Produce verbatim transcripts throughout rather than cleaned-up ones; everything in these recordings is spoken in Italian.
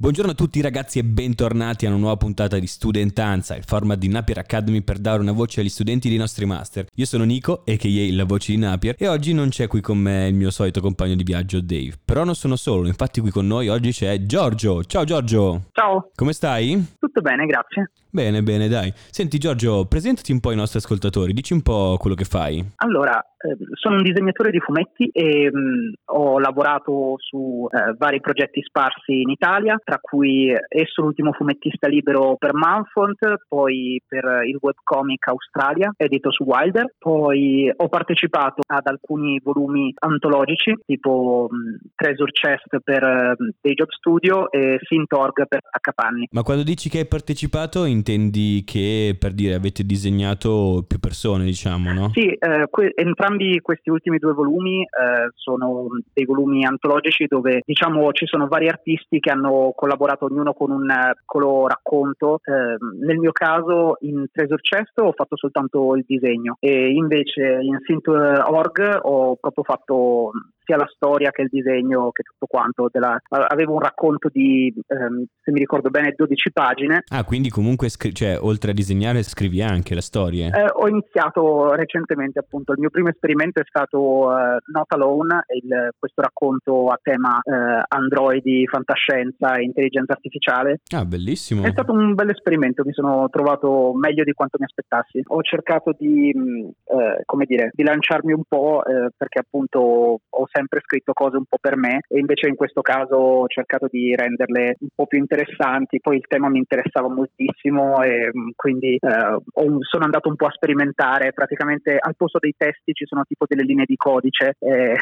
Buongiorno a tutti ragazzi e bentornati a una nuova puntata di Studentanza, il format di Napier Academy per dare una voce agli studenti dei nostri master. Io sono Nico, a k a la voce di Napier, e oggi non c'è qui con me il mio solito compagno di viaggio Dave. Però non sono solo, infatti qui con noi oggi c'è Giorgio. Ciao Giorgio! Ciao! Come stai? Tutto bene, grazie. Bene, bene, dai. Senti Giorgio, presentati un po' ai nostri ascoltatori, dici un po' quello che fai. Allora, eh, sono un disegnatore di fumetti e mh, ho lavorato su eh, vari progetti sparsi in Italia, tra cui esso l'ultimo fumettista libero per Manfont, poi per il webcomic Australia, edito su Wilder, poi ho partecipato ad alcuni volumi antologici, tipo mh, Treasure Chest per mh, Dayjob Studio e Sintorg per Accapanni. Ma quando dici che hai partecipato, in intendi che, per dire, avete disegnato più persone, diciamo, no? Sì, eh, que- entrambi questi ultimi due volumi eh, sono dei volumi antologici dove, diciamo, ci sono vari artisti che hanno collaborato ognuno con un piccolo racconto. Eh, nel mio caso, in Treasure Chest ho fatto soltanto il disegno e invece in Sintorg ho proprio fatto sia la storia che il disegno che tutto quanto. Della... Avevo un racconto di, ehm, se mi ricordo bene, dodici pagine. Ah, quindi comunque, scri- cioè, oltre a disegnare, scrivi anche le storie? Eh, ho iniziato recentemente, appunto. Il mio primo esperimento è stato eh, Not Alone, il, questo racconto a tema eh, androidi, fantascienza e intelligenza artificiale. Ah, bellissimo! È stato un bel esperimento, mi sono trovato meglio di quanto mi aspettassi. Ho cercato di, eh, come dire, di lanciarmi un po', eh, perché appunto ho sempre sempre scritto cose un po' per me e invece in questo caso ho cercato di renderle un po' più interessanti. Poi il tema mi interessava moltissimo e quindi eh, sono andato un po' a sperimentare. Praticamente al posto dei testi ci sono tipo delle linee di codice e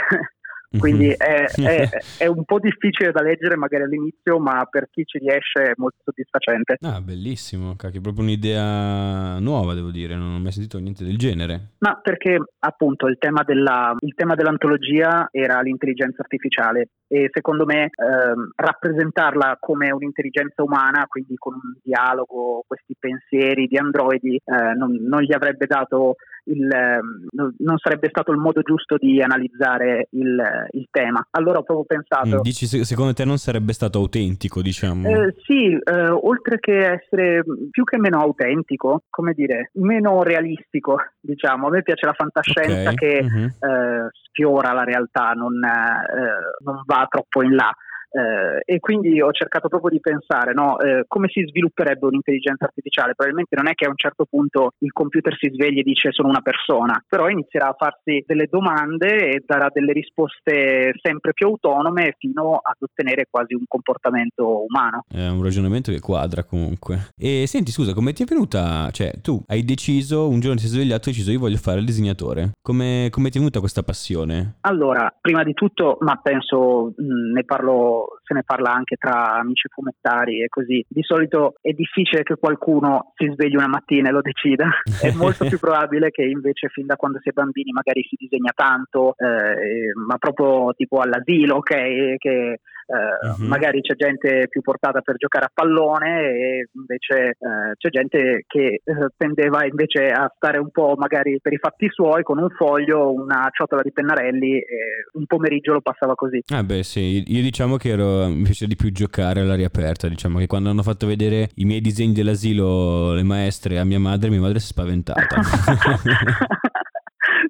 quindi è, è, è un po' difficile da leggere magari all'inizio, ma per chi ci riesce è molto soddisfacente. Ah, bellissimo, cacchio, è proprio un'idea nuova, devo dire, non ho mai sentito niente del genere. Ma perché appunto il tema della il tema dell'antologia era l'intelligenza artificiale e secondo me eh, rappresentarla come un'intelligenza umana, quindi con un dialogo, questi pensieri di androidi, eh, non, non gli avrebbe dato il non sarebbe stato il modo giusto di analizzare il, il tema. Allora ho proprio pensato... Dici, secondo te non sarebbe stato autentico, diciamo? Eh, sì, eh, oltre che essere più che meno autentico, come dire, meno realistico, diciamo. A me piace la fantascienza, okay, che uh-huh. eh, sfiora la realtà, non, eh, non va troppo in là. Eh, e quindi ho cercato proprio di pensare, no, eh, come si svilupperebbe un'intelligenza artificiale. Probabilmente non è che a un certo punto il computer si sveglia e dice sono una persona, però inizierà a farsi delle domande e darà delle risposte sempre più autonome fino ad ottenere quasi un comportamento umano. È un ragionamento che quadra comunque. E senti, scusa, come ti è venuta, cioè tu hai deciso, un giorno ti sei svegliato e hai deciso io voglio fare il disegnatore, come, come ti è venuta questa passione? Allora, prima di tutto, ma penso mh, ne parlo se ne parla anche tra amici fumettari e così, di solito è difficile che qualcuno si svegli una mattina e lo decida, è molto più probabile che invece fin da quando si è bambini magari si disegna tanto, eh, ma proprio tipo all'asilo, ok, che Uh, uh-huh. magari c'è gente più portata per giocare a pallone e invece uh, c'è gente che uh, tendeva invece a stare un po' magari per i fatti suoi con un foglio, una ciotola di pennarelli e un pomeriggio lo passava così. Ah beh sì, io diciamo che ero, mi piace di più giocare all'aria aperta, diciamo che quando hanno fatto vedere i miei disegni dell'asilo le maestre a mia madre, mia madre si è spaventata.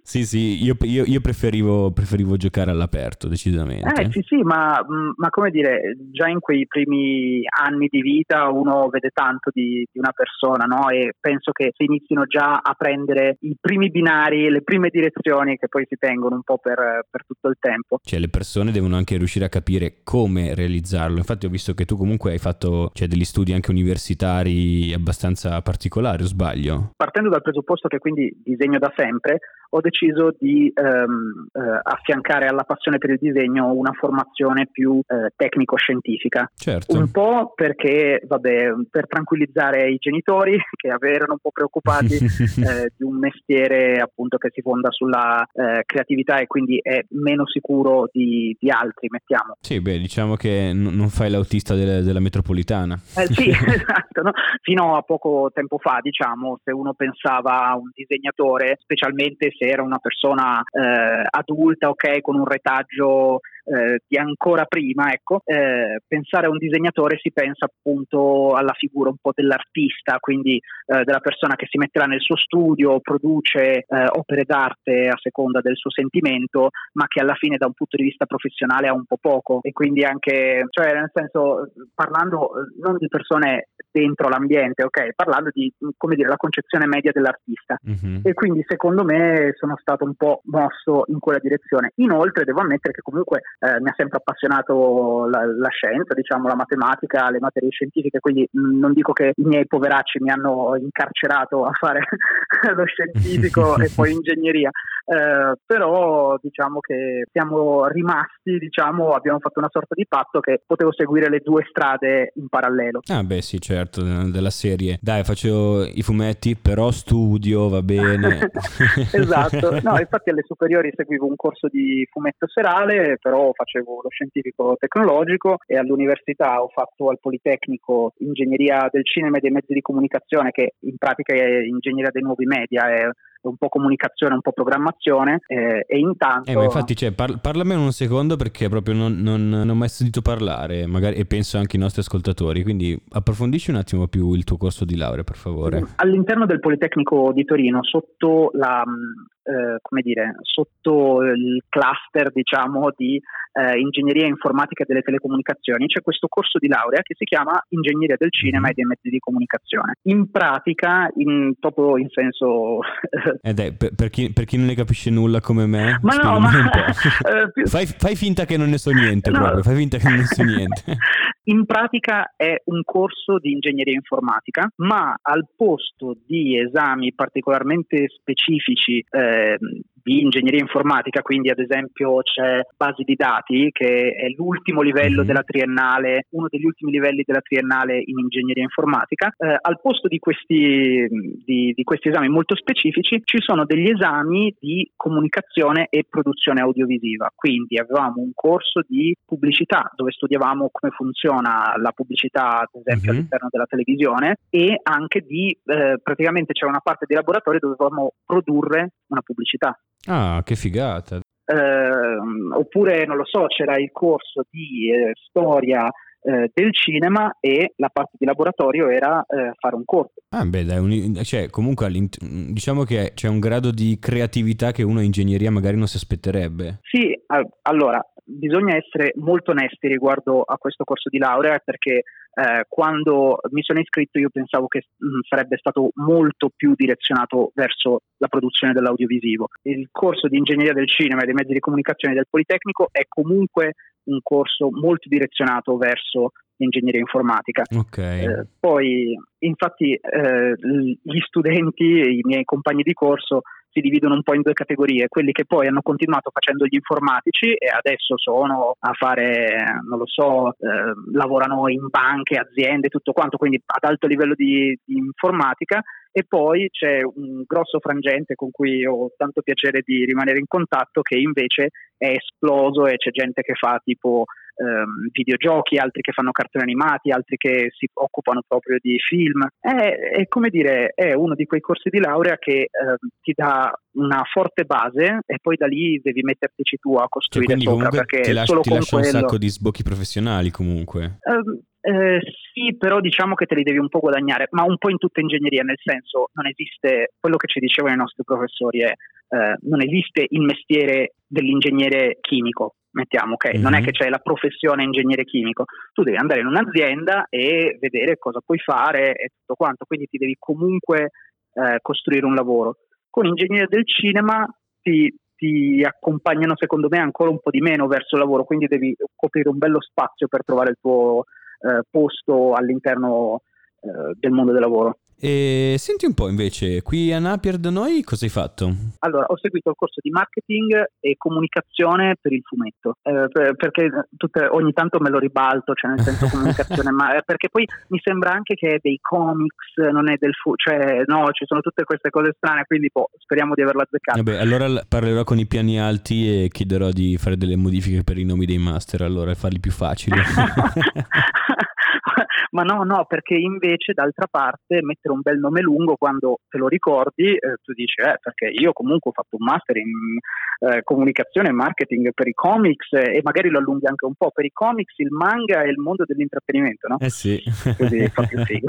Sì, sì, io, io, io preferivo, preferivo giocare all'aperto, decisamente. Eh, sì, sì, ma, ma come dire, già in quei primi anni di vita uno vede tanto di, di una persona, no? E penso che si inizino già a prendere i primi binari, le prime direzioni che poi si tengono un po' per, per tutto il tempo. Cioè, le persone devono anche riuscire a capire come realizzarlo. Infatti ho visto che tu comunque hai fatto, cioè, degli studi anche universitari abbastanza particolari, o sbaglio? Partendo dal presupposto che quindi disegno da sempre, ho deciso di ehm, eh, affiancare alla passione per il disegno una formazione più eh, tecnico-scientifica. Certo. Un po' perché, vabbè, per tranquillizzare i genitori che erano un po' preoccupati eh, di un mestiere appunto che si fonda sulla eh, creatività e quindi è meno sicuro di, di altri, mettiamo. Sì, beh, diciamo che n- non fai l'autista de- della metropolitana. Eh, sì, esatto. No? Fino a poco tempo fa, diciamo, se uno pensava a un disegnatore, specialmente se era una persona eh, adulta, ok, con un retaggio eh, di ancora prima, ecco, eh, pensare a un disegnatore si pensa appunto alla figura un po' dell'artista, quindi eh, della persona che si metterà nel suo studio, produce eh, opere d'arte a seconda del suo sentimento, ma che alla fine da un punto di vista professionale ha un po' poco. E quindi anche, cioè nel senso, parlando non di persone dentro l'ambiente, ok, parlando di, come dire, la concezione media dell'artista. Mm-hmm. E quindi secondo me sono stato un po' mosso in quella direzione. Inoltre devo ammettere che comunque eh, mi ha sempre appassionato la, la scienza, diciamo la matematica, le materie scientifiche, quindi mh, non dico che i miei poveracci mi hanno incarcerato a fare lo scientifico e poi ingegneria, eh, però diciamo che siamo rimasti, diciamo abbiamo fatto una sorta di patto che potevo seguire le due strade in parallelo. Ah beh sì, certo, della serie dai faccio i fumetti però studio, va bene. Esatto, no infatti alle superiori seguivo un corso di fumetto serale, però facevo lo scientifico tecnologico, e all'università ho fatto al Politecnico ingegneria del cinema e dei mezzi di comunicazione, che in pratica è ingegneria dei nuovi media, è un po' comunicazione, un po' programmazione, eh, e intanto... Eh, ma infatti, cioè, par- parlami un secondo, perché proprio non, non, non ho mai sentito parlare, magari, e penso anche i nostri ascoltatori, quindi approfondisci un attimo più il tuo corso di laurea, per favore. All'interno del Politecnico di Torino, sotto la... Eh, come dire, sotto il cluster diciamo di eh, ingegneria informatica delle telecomunicazioni c'è questo corso di laurea che si chiama ingegneria del cinema e dei mezzi di comunicazione, in pratica in, proprio in senso eh dai, per, per, chi, per chi non ne capisce nulla come me, ma no, ma... un po'. eh, più... fai, fai finta che non ne so niente, no. Proprio, fai finta che non ne so niente. In pratica è un corso di ingegneria informatica, ma al posto di esami particolarmente specifici eh, di ingegneria informatica, quindi ad esempio c'è basi di dati, che è l'ultimo livello della triennale, uno degli ultimi livelli della triennale in ingegneria informatica, eh, al posto di questi, di, di questi esami molto specifici ci sono degli esami di comunicazione e produzione audiovisiva. Quindi avevamo un corso di pubblicità dove studiavamo come funziona la pubblicità, ad esempio, uh-huh. all'interno della televisione, e anche di eh, praticamente c'era una parte di laboratorio dove dovevamo produrre una pubblicità. Ah, che figata! Eh, oppure, non lo so, c'era il corso di eh, storia eh, del cinema e la parte di laboratorio era eh, fare un corso. Ah, beh, dai, un, cioè, comunque diciamo che c'è un grado di creatività che uno in ingegneria magari non si aspetterebbe. Sì, all- allora... bisogna essere molto onesti riguardo a questo corso di laurea, perché eh, quando mi sono iscritto io pensavo che mh, sarebbe stato molto più direzionato verso la produzione dell'audiovisivo. Il corso di ingegneria del cinema e dei mezzi di comunicazione del Politecnico è comunque un corso molto direzionato verso l'ingegneria informatica. Okay. Eh, poi infatti eh, gli studenti, i miei compagni di corso, si dividono un po' in due categorie: quelli che poi hanno continuato facendo gli informatici e adesso sono a fare, non lo so, eh, lavorano in banche, aziende, tutto quanto, quindi ad alto livello di, di informatica. E poi c'è un grosso frangente con cui ho tanto piacere di rimanere in contatto, che invece è esploso, e c'è gente che fa tipo ehm, videogiochi, altri che fanno cartoni animati, altri che si occupano proprio di film. È, è come dire, è uno di quei corsi di laurea che ehm, ti dà una forte base e poi da lì devi mettertici tu a costruire, cioè, sopra, perché ti lascia, solo ti con lascia quello... un sacco di sbocchi professionali comunque. Ehm, Eh, sì, però diciamo che te li devi un po' guadagnare, ma un po' in tutta ingegneria, nel senso, non esiste, quello che ci dicevano i nostri professori è eh, non esiste il mestiere dell'ingegnere chimico, mettiamo, ok? Mm-hmm. Non è che c'è la professione ingegnere chimico, tu devi andare in un'azienda e vedere cosa puoi fare e tutto quanto, quindi ti devi comunque eh, costruire un lavoro. Con ingegneria del cinema ti... ti accompagnano secondo me ancora un po' di meno verso il lavoro, quindi devi coprire un bello spazio per trovare il tuo eh, posto all'interno eh, del mondo del lavoro. E senti un po' invece, qui a Napier da noi cosa hai fatto? Allora, ho seguito il corso di marketing e comunicazione per il fumetto, eh, per, perché tutte, ogni tanto me lo ribalto, cioè nel senso comunicazione, ma eh, perché poi mi sembra anche che è dei comics, non è del fu, cioè no, ci sono tutte queste cose strane, quindi boh, speriamo di averla azzeccata. Vabbè, allora parlerò con i piani alti e chiederò di fare delle modifiche per i nomi dei master, allora, e farli più facili. ma no, no, perché invece d'altra parte mettere un bel nome lungo, quando te lo ricordi eh, tu dici eh, perché io comunque ho fatto un master in eh, comunicazione e marketing per i comics, eh, e magari lo allunghi anche un po' per i comics, il manga e il mondo dell'intrattenimento, no? Eh sì. Così fa più figo.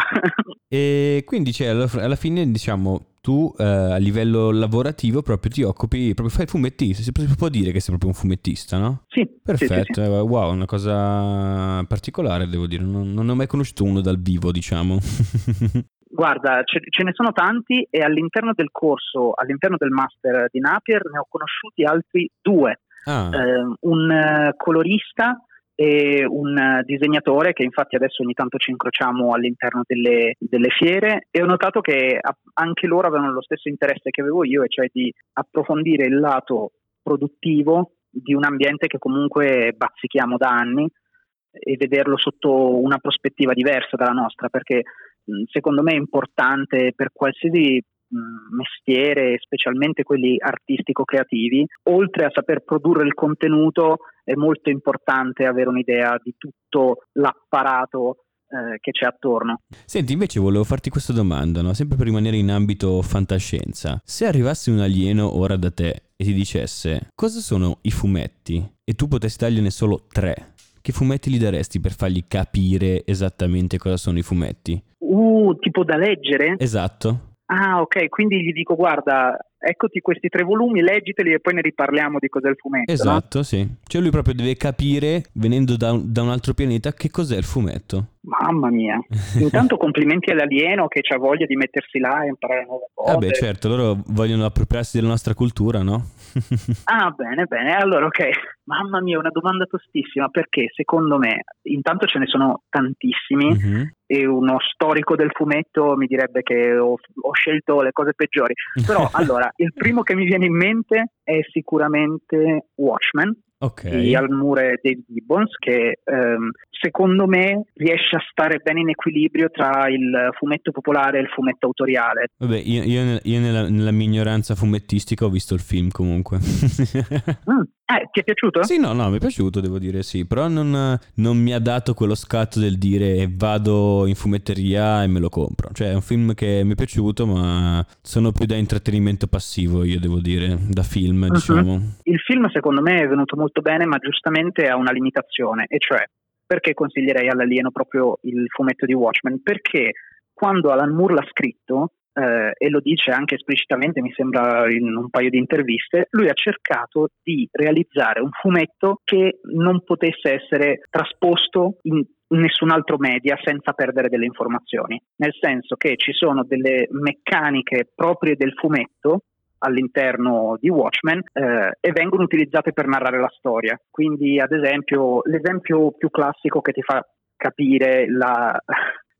E quindi cioè, alla, alla fine diciamo tu eh, a livello lavorativo proprio ti occupi, proprio fai fumettista, si può dire che sei proprio un fumettista, no? Sì. Perfetto, sì, sì, sì. Wow, una cosa particolare devo dire, non, non ne ho mai conosciuto uno dal vivo, diciamo. Guarda, ce, ce ne sono tanti e all'interno del corso, all'interno del master di Napier ne ho conosciuti altri due, ah. eh, un colorista e un disegnatore che infatti adesso ogni tanto ci incrociamo all'interno delle, delle fiere, e ho notato che anche loro avevano lo stesso interesse che avevo io, e cioè di approfondire il lato produttivo di un ambiente che comunque bazzichiamo da anni e vederlo sotto una prospettiva diversa dalla nostra, perché secondo me è importante per qualsiasi mestiere, specialmente quelli artistico-creativi, oltre a saper produrre il contenuto è molto importante avere un'idea di tutto l'apparato eh, che c'è attorno. Senti, invece volevo farti questa domanda, no? Sempre per rimanere in ambito fantascienza. Se arrivasse un alieno ora da te e ti dicesse cosa sono i fumetti e tu potessi dargliene solo tre, che fumetti gli daresti per fargli capire esattamente cosa sono i fumetti? Uh, tipo da leggere? Esatto. Ah, ok, quindi gli dico guarda, eccoti questi tre volumi, leggiteli e poi ne riparliamo di cos'è il fumetto. Esatto, no? Sì. Cioè lui proprio deve capire, venendo da un, da un altro pianeta, che cos'è il fumetto. Mamma mia. Intanto complimenti all'alieno che c'ha voglia di mettersi là e imparare nuove cose. Vabbè, ah certo, loro vogliono appropriarsi della nostra cultura, no? Ah, bene, bene. Allora, ok. Mamma mia, una domanda tostissima, perché secondo me, intanto ce ne sono tantissimi, mm-hmm. e uno storico del fumetto mi direbbe che ho, ho scelto le cose peggiori. Però, allora, il primo che mi viene in mente è sicuramente Watchmen. Okay. Di Alan Moore e Dave Gibbons, che ehm, secondo me riesce a stare bene in equilibrio tra il fumetto popolare e il fumetto autoriale. Vabbè, io, io, io nella, nella mia ignoranza fumettistica ho visto il film comunque. mm. Eh, ti è piaciuto? Sì, no, no, mi è piaciuto, devo dire sì, però non, non mi ha dato quello scatto del dire vado in fumetteria e me lo compro. Cioè è un film che mi è piaciuto, ma sono più da intrattenimento passivo, io devo dire, da film, uh-huh. diciamo. Il film secondo me è venuto molto bene, ma giustamente ha una limitazione, e cioè perché consiglierei all'alieno proprio il fumetto di Watchmen? Perché quando Alan Moore l'ha scritto, eh, e lo dice anche esplicitamente, mi sembra in un paio di interviste, lui ha cercato di realizzare un fumetto che non potesse essere trasposto in nessun altro media senza perdere delle informazioni, nel senso che ci sono delle meccaniche proprie del fumetto all'interno di Watchmen eh, e vengono utilizzate per narrare la storia. Quindi ad esempio l'esempio più classico che ti fa capire la,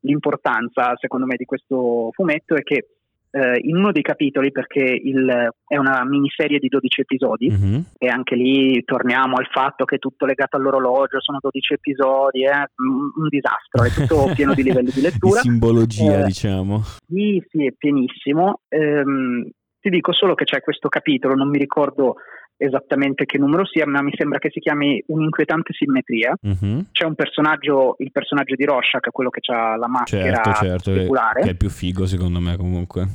l'importanza secondo me di questo fumetto è che eh, in uno dei capitoli, perché il, è una miniserie di dodici episodi, mm-hmm. e anche lì torniamo al fatto che è tutto legato all'orologio, sono dodici episodi, è eh, un disastro, è tutto pieno di livelli di lettura, di simbologia eh, diciamo. Sì, sì, è pienissimo. ehm, Ti dico solo che c'è questo capitolo, non mi ricordo esattamente che numero sia, ma mi sembra che si chiami Un'inquietante simmetria. Mm-hmm. C'è un personaggio, il personaggio di Rorschach, quello che ha la maschera certo, certo, speculare. Che è il più figo secondo me comunque.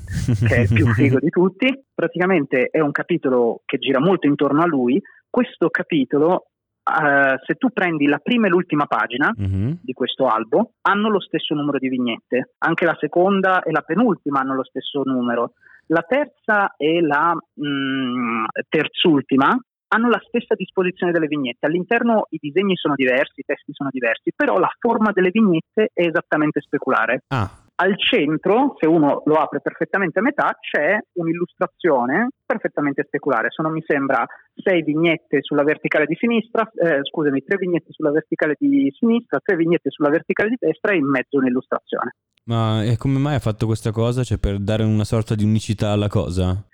Che è il più figo di tutti. Praticamente è un capitolo che gira molto intorno a lui. Questo capitolo, eh, se tu prendi la prima e l'ultima pagina, mm-hmm. di questo albo, hanno lo stesso numero di vignette. Anche la seconda e la penultima hanno lo stesso numero. La terza e la mh, terzultima hanno la stessa disposizione delle vignette. All'interno i disegni sono diversi, i testi sono diversi, però la forma delle vignette è esattamente speculare. Ah. Al centro, se uno lo apre perfettamente a metà, c'è un'illustrazione perfettamente speculare. Sono, mi sembra, sei vignette sulla verticale di sinistra, eh, scusami, tre vignette sulla verticale di sinistra, tre vignette sulla verticale di destra e in mezzo un'illustrazione. Ma e come mai ha fatto questa cosa? Cioè per dare una sorta di unicità alla cosa?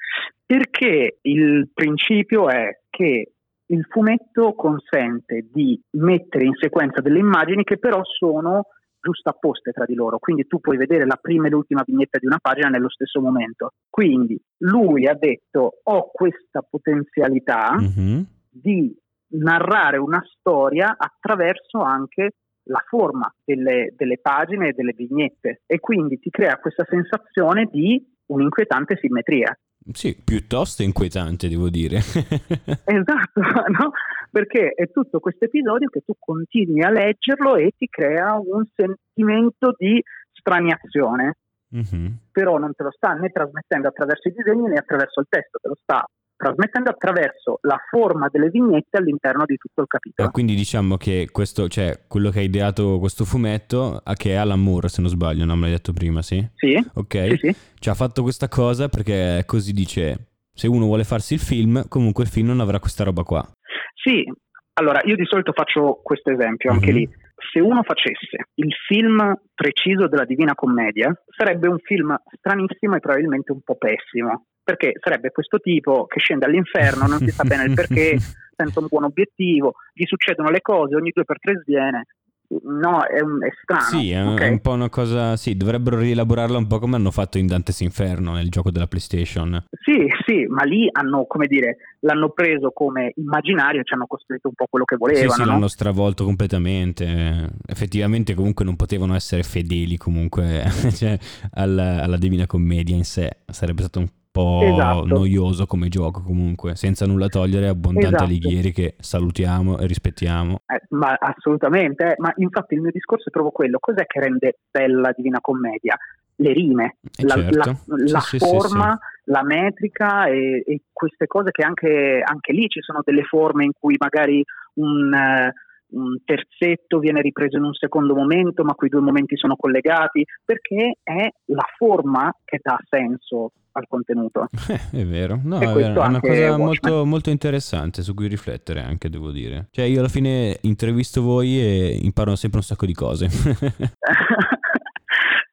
Perché il principio è che il fumetto consente di mettere in sequenza delle immagini che però sono giustapposte tra di loro, quindi tu puoi vedere la prima e l'ultima vignetta di una pagina nello stesso momento. Quindi lui ha detto ho questa potenzialità, mm-hmm. di narrare una storia attraverso anche la forma delle, delle pagine e delle vignette, e quindi ti crea questa sensazione di un'inquietante simmetria. Sì, piuttosto inquietante, devo dire. Esatto, no? Perché è tutto questo episodio che tu continui a leggerlo e ti crea un sentimento di straniazione, mm-hmm. però non te lo sta né trasmettendo attraverso i disegni né attraverso il testo, te lo sta trasmettendo attraverso la forma delle vignette all'interno di tutto il capitolo. Eh, quindi diciamo che questo, cioè, quello che ha ideato questo fumetto, che è Alan Moore, se non sbaglio, no? Me l'hai detto prima, sì? Sì. Ok. Sì, sì. Cioè, ha fatto questa cosa perché così dice, se uno vuole farsi il film, comunque il film non avrà questa roba qua. Sì. Allora, io di solito faccio questo esempio, anche mm-hmm. lì. Se uno facesse il film preciso della Divina Commedia, sarebbe un film stranissimo e probabilmente un po' pessimo. Perché sarebbe questo tipo che scende all'inferno, non si sa bene il perché, senza un buon obiettivo, gli succedono le cose, ogni due per tre sviene. No, è, un, è strano. Sì, è, okay? È un po' una cosa... Sì, dovrebbero rielaborarla un po' come hanno fatto in Dante's Inferno, nel gioco della PlayStation. Sì, sì, ma lì hanno, come dire, l'hanno preso come immaginario, ci hanno costruito un po' quello che volevano. Sì, sì, no? L'hanno stravolto completamente. Effettivamente comunque non potevano essere fedeli comunque cioè, alla, alla Divina Commedia in sé. Sarebbe stato un po' esatto. noioso come gioco comunque, senza nulla togliere abbondante esatto. Alighieri, che salutiamo e rispettiamo, eh, ma assolutamente eh. Ma infatti il mio discorso è proprio quello: cos'è che rende bella Divina Commedia? Le rime, eh la, certo. la, la sì, forma, sì, sì. la metrica e, e queste cose che anche, anche lì ci sono delle forme in cui magari un, uh, un terzetto viene ripreso in un secondo momento, ma quei due momenti sono collegati, perché è la forma che dà senso al contenuto. Eh, è vero, no, è, vero. È una cosa molto, molto interessante su cui riflettere anche, devo dire. Cioè, io alla fine intervisto voi e imparo sempre un sacco di cose.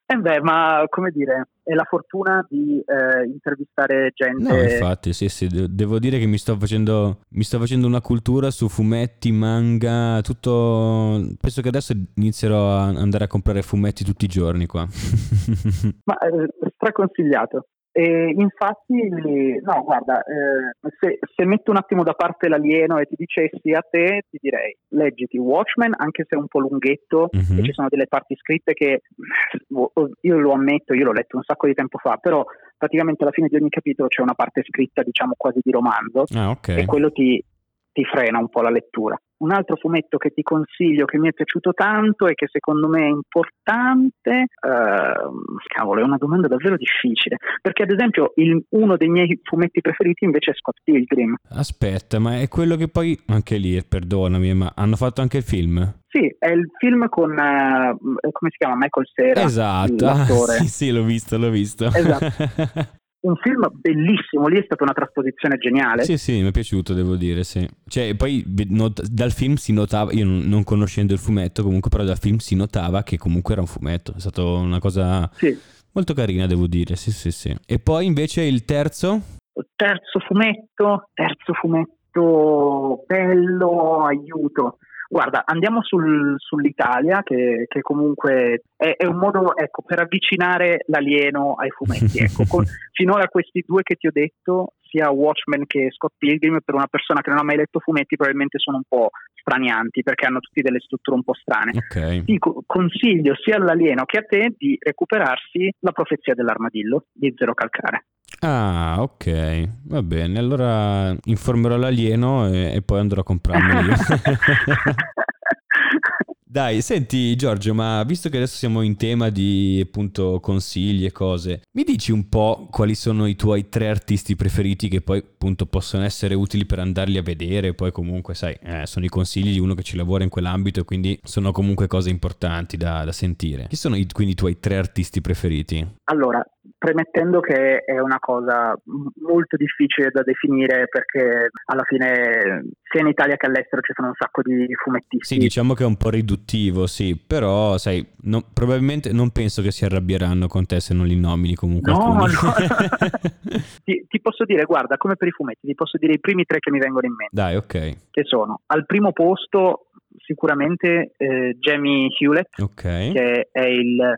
Eh beh, ma come dire, è la fortuna di eh, intervistare gente. No, infatti, sì, sì, devo dire che mi sto facendo mi sto facendo una cultura su fumetti, manga, tutto. Penso che adesso inizierò a andare a comprare fumetti tutti i giorni qua. Ma eh, straconsigliato. E infatti, no, guarda, eh, se, se metto un attimo da parte l'alieno e ti dicessi a te, ti direi, leggiti Watchmen, anche se è un po' lunghetto, mm-hmm. e ci sono delle parti scritte che, io lo ammetto, io l'ho letto un sacco di tempo fa, però praticamente alla fine di ogni capitolo c'è una parte scritta, diciamo, quasi di romanzo, ah, okay. e quello ti, ti frena un po' la lettura. Un altro fumetto che ti consiglio, che mi è piaciuto tanto e che secondo me è importante, uh, cavolo, è una domanda davvero difficile, perché ad esempio il, uno dei miei fumetti preferiti invece è Scott Pilgrim. Aspetta, ma è quello che poi, anche lì, perdonami, ma hanno fatto anche il film? Sì, è il film con, uh, come si chiama, Michael Cera, esatto. l'attore. Sì, sì, l'ho visto, l'ho visto. Esatto. Un film bellissimo, lì è stata una trasposizione geniale. Sì, sì, mi è piaciuto, devo dire, sì. Cioè, poi not- dal film si notava, io non, non conoscendo il fumetto comunque, però dal film si notava che comunque era un fumetto, è stata una cosa sì. molto carina, devo dire, sì, sì, sì. E poi invece il terzo? Terzo fumetto, terzo fumetto, bello, aiuto. Guarda, andiamo sul, sull'Italia, che, che comunque è, è un modo, ecco, per avvicinare l'alieno ai fumetti. Ecco, con, finora questi due che ti ho detto, sia Watchmen che Scott Pilgrim, per una persona che non ha mai letto fumetti probabilmente sono un po' stranianti, perché hanno tutti delle strutture un po' strane. Okay. Ti consiglio sia all'alieno che a te di recuperarsi La profezia dell'armadillo di Zero Calcare. Ah, ok, va bene, allora informerò l'alieno e, e poi andrò a comprarmi. Dai, senti Giorgio, ma visto che adesso siamo in tema di appunto consigli e cose, mi dici un po' quali sono i tuoi tre artisti preferiti che poi appunto possono essere utili per andarli a vedere, poi comunque sai, eh, sono i consigli di uno che ci lavora in quell'ambito e quindi sono comunque cose importanti da, da sentire. Chi sono i, quindi i tuoi tre artisti preferiti? Allora, premettendo che è una cosa molto difficile da definire, perché alla fine sia in Italia che all'estero ci sono un sacco di fumettisti. Sì, diciamo che è un po' riduttivo, sì, però sai, no, probabilmente non penso che si arrabbieranno con te se non li nomini comunque. No, no. ti, ti posso dire, guarda, come per i fumetti, ti posso dire i primi tre che mi vengono in mente. Dai, ok. Che sono, al primo posto sicuramente eh, Jamie Hewlett, okay. che è il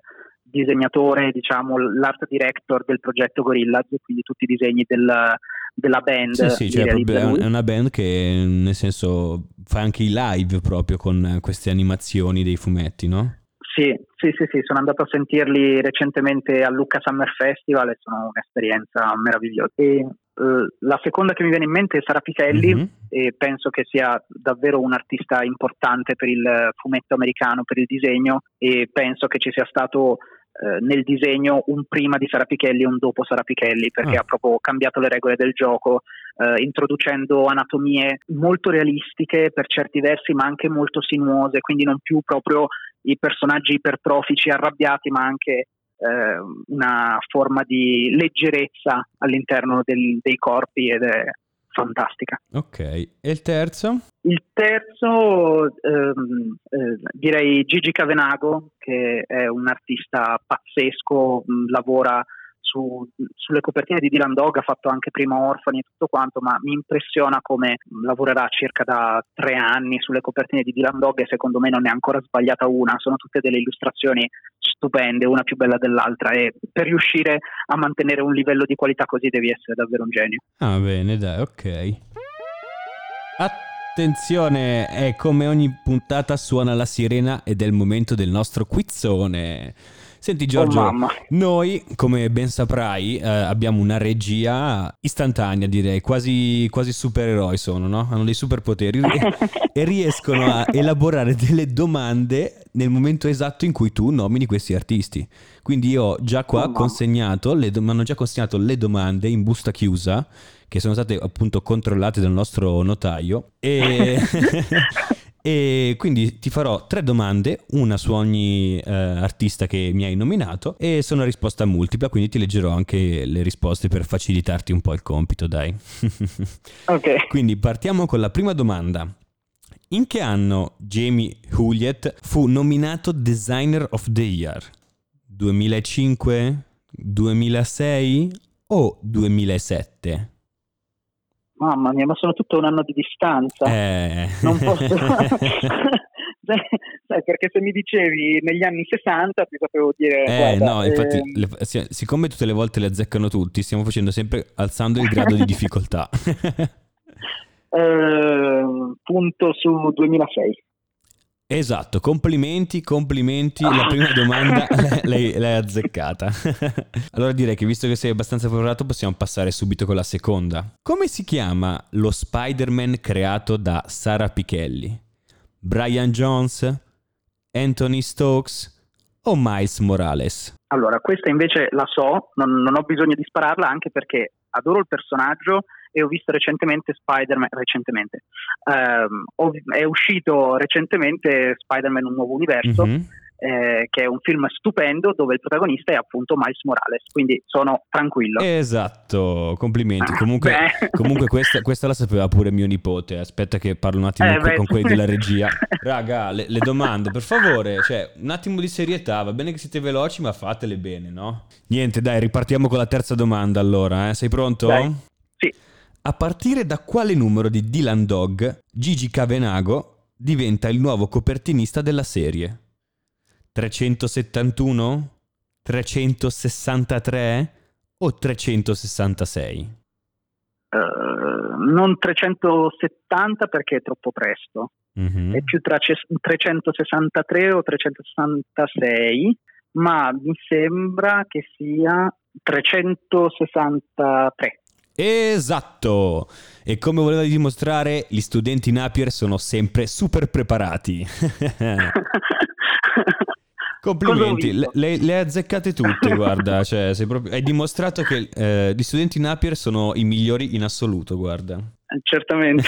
disegnatore, diciamo l'art director del progetto Gorillaz, quindi tutti i disegni del, della band. Sì, sì, cioè è una band che nel senso fa anche i live proprio con queste animazioni dei fumetti, no? Sì, sì, sì, sì, sono andato a sentirli recentemente al Lucca Summer Festival e sono un'esperienza meravigliosa. E la seconda che mi viene in mente è Sara Pichelli, mm-hmm. e penso che sia davvero un artista importante per il fumetto americano, per il disegno, e penso che ci sia stato eh, nel disegno un prima di Sara Pichelli e un dopo Sara Pichelli, perché ah. ha proprio cambiato le regole del gioco, eh, introducendo anatomie molto realistiche per certi versi, ma anche molto sinuose, quindi non più proprio i personaggi ipertrofici arrabbiati, ma anche una forma di leggerezza all'interno del, dei corpi, ed è fantastica. Ok, e il terzo? Il terzo ehm, eh, direi Gigi Cavenago, che è un artista pazzesco, mh, lavora su, sulle copertine di Dylan Dog, ha fatto anche prima Orfani e tutto quanto, ma mi impressiona come lavorerà circa da tre anni sulle copertine di Dylan Dog e secondo me non ne ha ancora sbagliata una, sono tutte delle illustrazioni stupende, una più bella dell'altra, e per riuscire a mantenere un livello di qualità così devi essere davvero un genio. Ah, bene, dai, ok. Attenzione, è come ogni puntata suona la sirena ed è il momento del nostro quizzone. Senti Giorgio, oh, noi come ben saprai eh, abbiamo una regia istantanea, direi, quasi, quasi supereroi sono, no? Hanno dei superpoteri e riescono a elaborare delle domande nel momento esatto in cui tu nomini questi artisti. Quindi io già qua oh, consegnato, le do- mi hanno già consegnato le domande in busta chiusa, che sono state appunto controllate dal nostro notaio e... E quindi ti farò tre domande, una su ogni eh, artista che mi hai nominato, e sono a risposta multipla, quindi ti leggerò anche le risposte per facilitarti un po' il compito, dai. Ok. Quindi partiamo con la prima domanda. In che anno Jamie Hewlett fu nominato Designer of the Year? duemilacinque, duemilasei o duemilasette? Mamma mia, ma sono tutto un anno di distanza. Eh. Non posso... Sai, perché se mi dicevi negli anni sessanta ti sapevo dire... Eh, guarda, no, infatti, ehm... le, siccome tutte le volte le azzeccano tutti, stiamo facendo sempre alzando il grado di difficoltà. eh, punto su duemilasei. Esatto, complimenti, complimenti, la prima domanda l'hai, l'hai azzeccata. Allora direi che visto che sei abbastanza preparato possiamo passare subito con la seconda. Come si chiama lo Spider-Man creato da Sara Pichelli? Brian Jones, Anthony Stokes o Miles Morales? Allora, questa invece la so, non, non ho bisogno di spararla, anche perché adoro il personaggio e ho visto recentemente Spider-Man recentemente um, è uscito recentemente Spider-Man Un Nuovo Universo, mm-hmm. eh, che è un film stupendo dove il protagonista è appunto Miles Morales, quindi sono tranquillo. Esatto, complimenti. Comunque, comunque questa, questa la sapeva pure mio nipote. Aspetta che parlo un attimo eh, con, beh, con quelli della regia. Raga, le, le domande per favore, cioè un attimo di serietà, va bene che siete veloci ma fatele bene, no? Niente, dai, ripartiamo con la terza domanda allora, eh. Sei pronto? Dai. Sì. A partire da quale numero di Dylan Dog Gigi Cavenago diventa il nuovo copertinista della serie? trecentosettantuno, trecentosessantatré o trecentosessantasei? Uh, non trecentosettanta perché è troppo presto, mm-hmm. è più tra trecentosessantatré o trecentosessantasei, ma mi sembra che sia trecentosessantatré. Esatto, e come voleva dimostrare gli studenti Napier sono sempre super preparati. Complimenti, le, le, le azzeccate tutte. Guarda, cioè, sei proprio... hai dimostrato che eh, gli studenti Napier sono i migliori in assoluto, guarda. Certamente.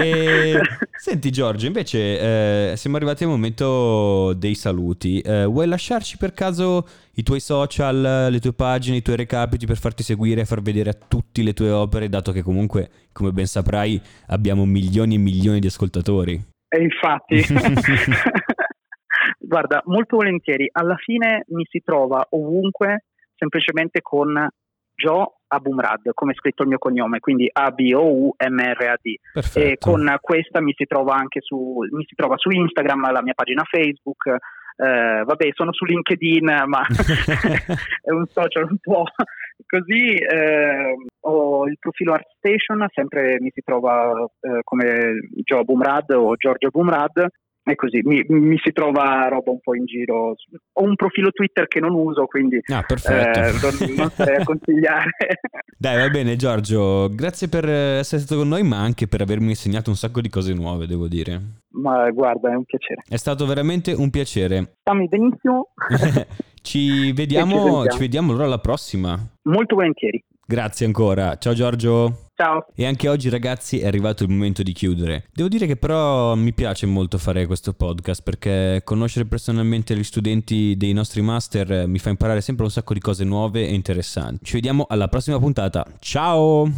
E, senti Giorgio, invece eh, siamo arrivati al momento dei saluti. Eh, vuoi lasciarci per caso i tuoi social, le tue pagine, i tuoi recapiti per farti seguire e far vedere a tutti le tue opere, dato che comunque, come ben saprai, abbiamo milioni e milioni di ascoltatori? E infatti... Guarda, molto volentieri, alla fine mi si trova ovunque semplicemente con Gio Abumrad, come è scritto il mio cognome, quindi A B O U M R A D. Perfetto. E con questa mi si trova anche su mi si trova su Instagram, la mia pagina Facebook, eh, vabbè, sono su LinkedIn, ma è un social un po' così. Eh, ho il profilo ArtStation, sempre mi si trova eh, come Gio Abumrad o Giorgio Abumrad, e così mi, mi si trova roba un po' in giro. Ho un profilo Twitter che non uso, quindi ah, perfetto. Eh, non, non sarei a consigliare. Dai, va bene Giorgio, grazie per essere stato con noi, ma anche per avermi insegnato un sacco di cose nuove, devo dire. Ma guarda, è un piacere. È stato veramente un piacere. Stammi benissimo. Ci vediamo, ci vediamo. Ci vediamo allora alla prossima. Molto volentieri. Grazie ancora. Ciao Giorgio. Ciao. E anche oggi ragazzi è arrivato il momento di chiudere. Devo dire che però mi piace molto fare questo podcast, perché conoscere personalmente gli studenti dei nostri master mi fa imparare sempre un sacco di cose nuove e interessanti. Ci vediamo alla prossima puntata. Ciao!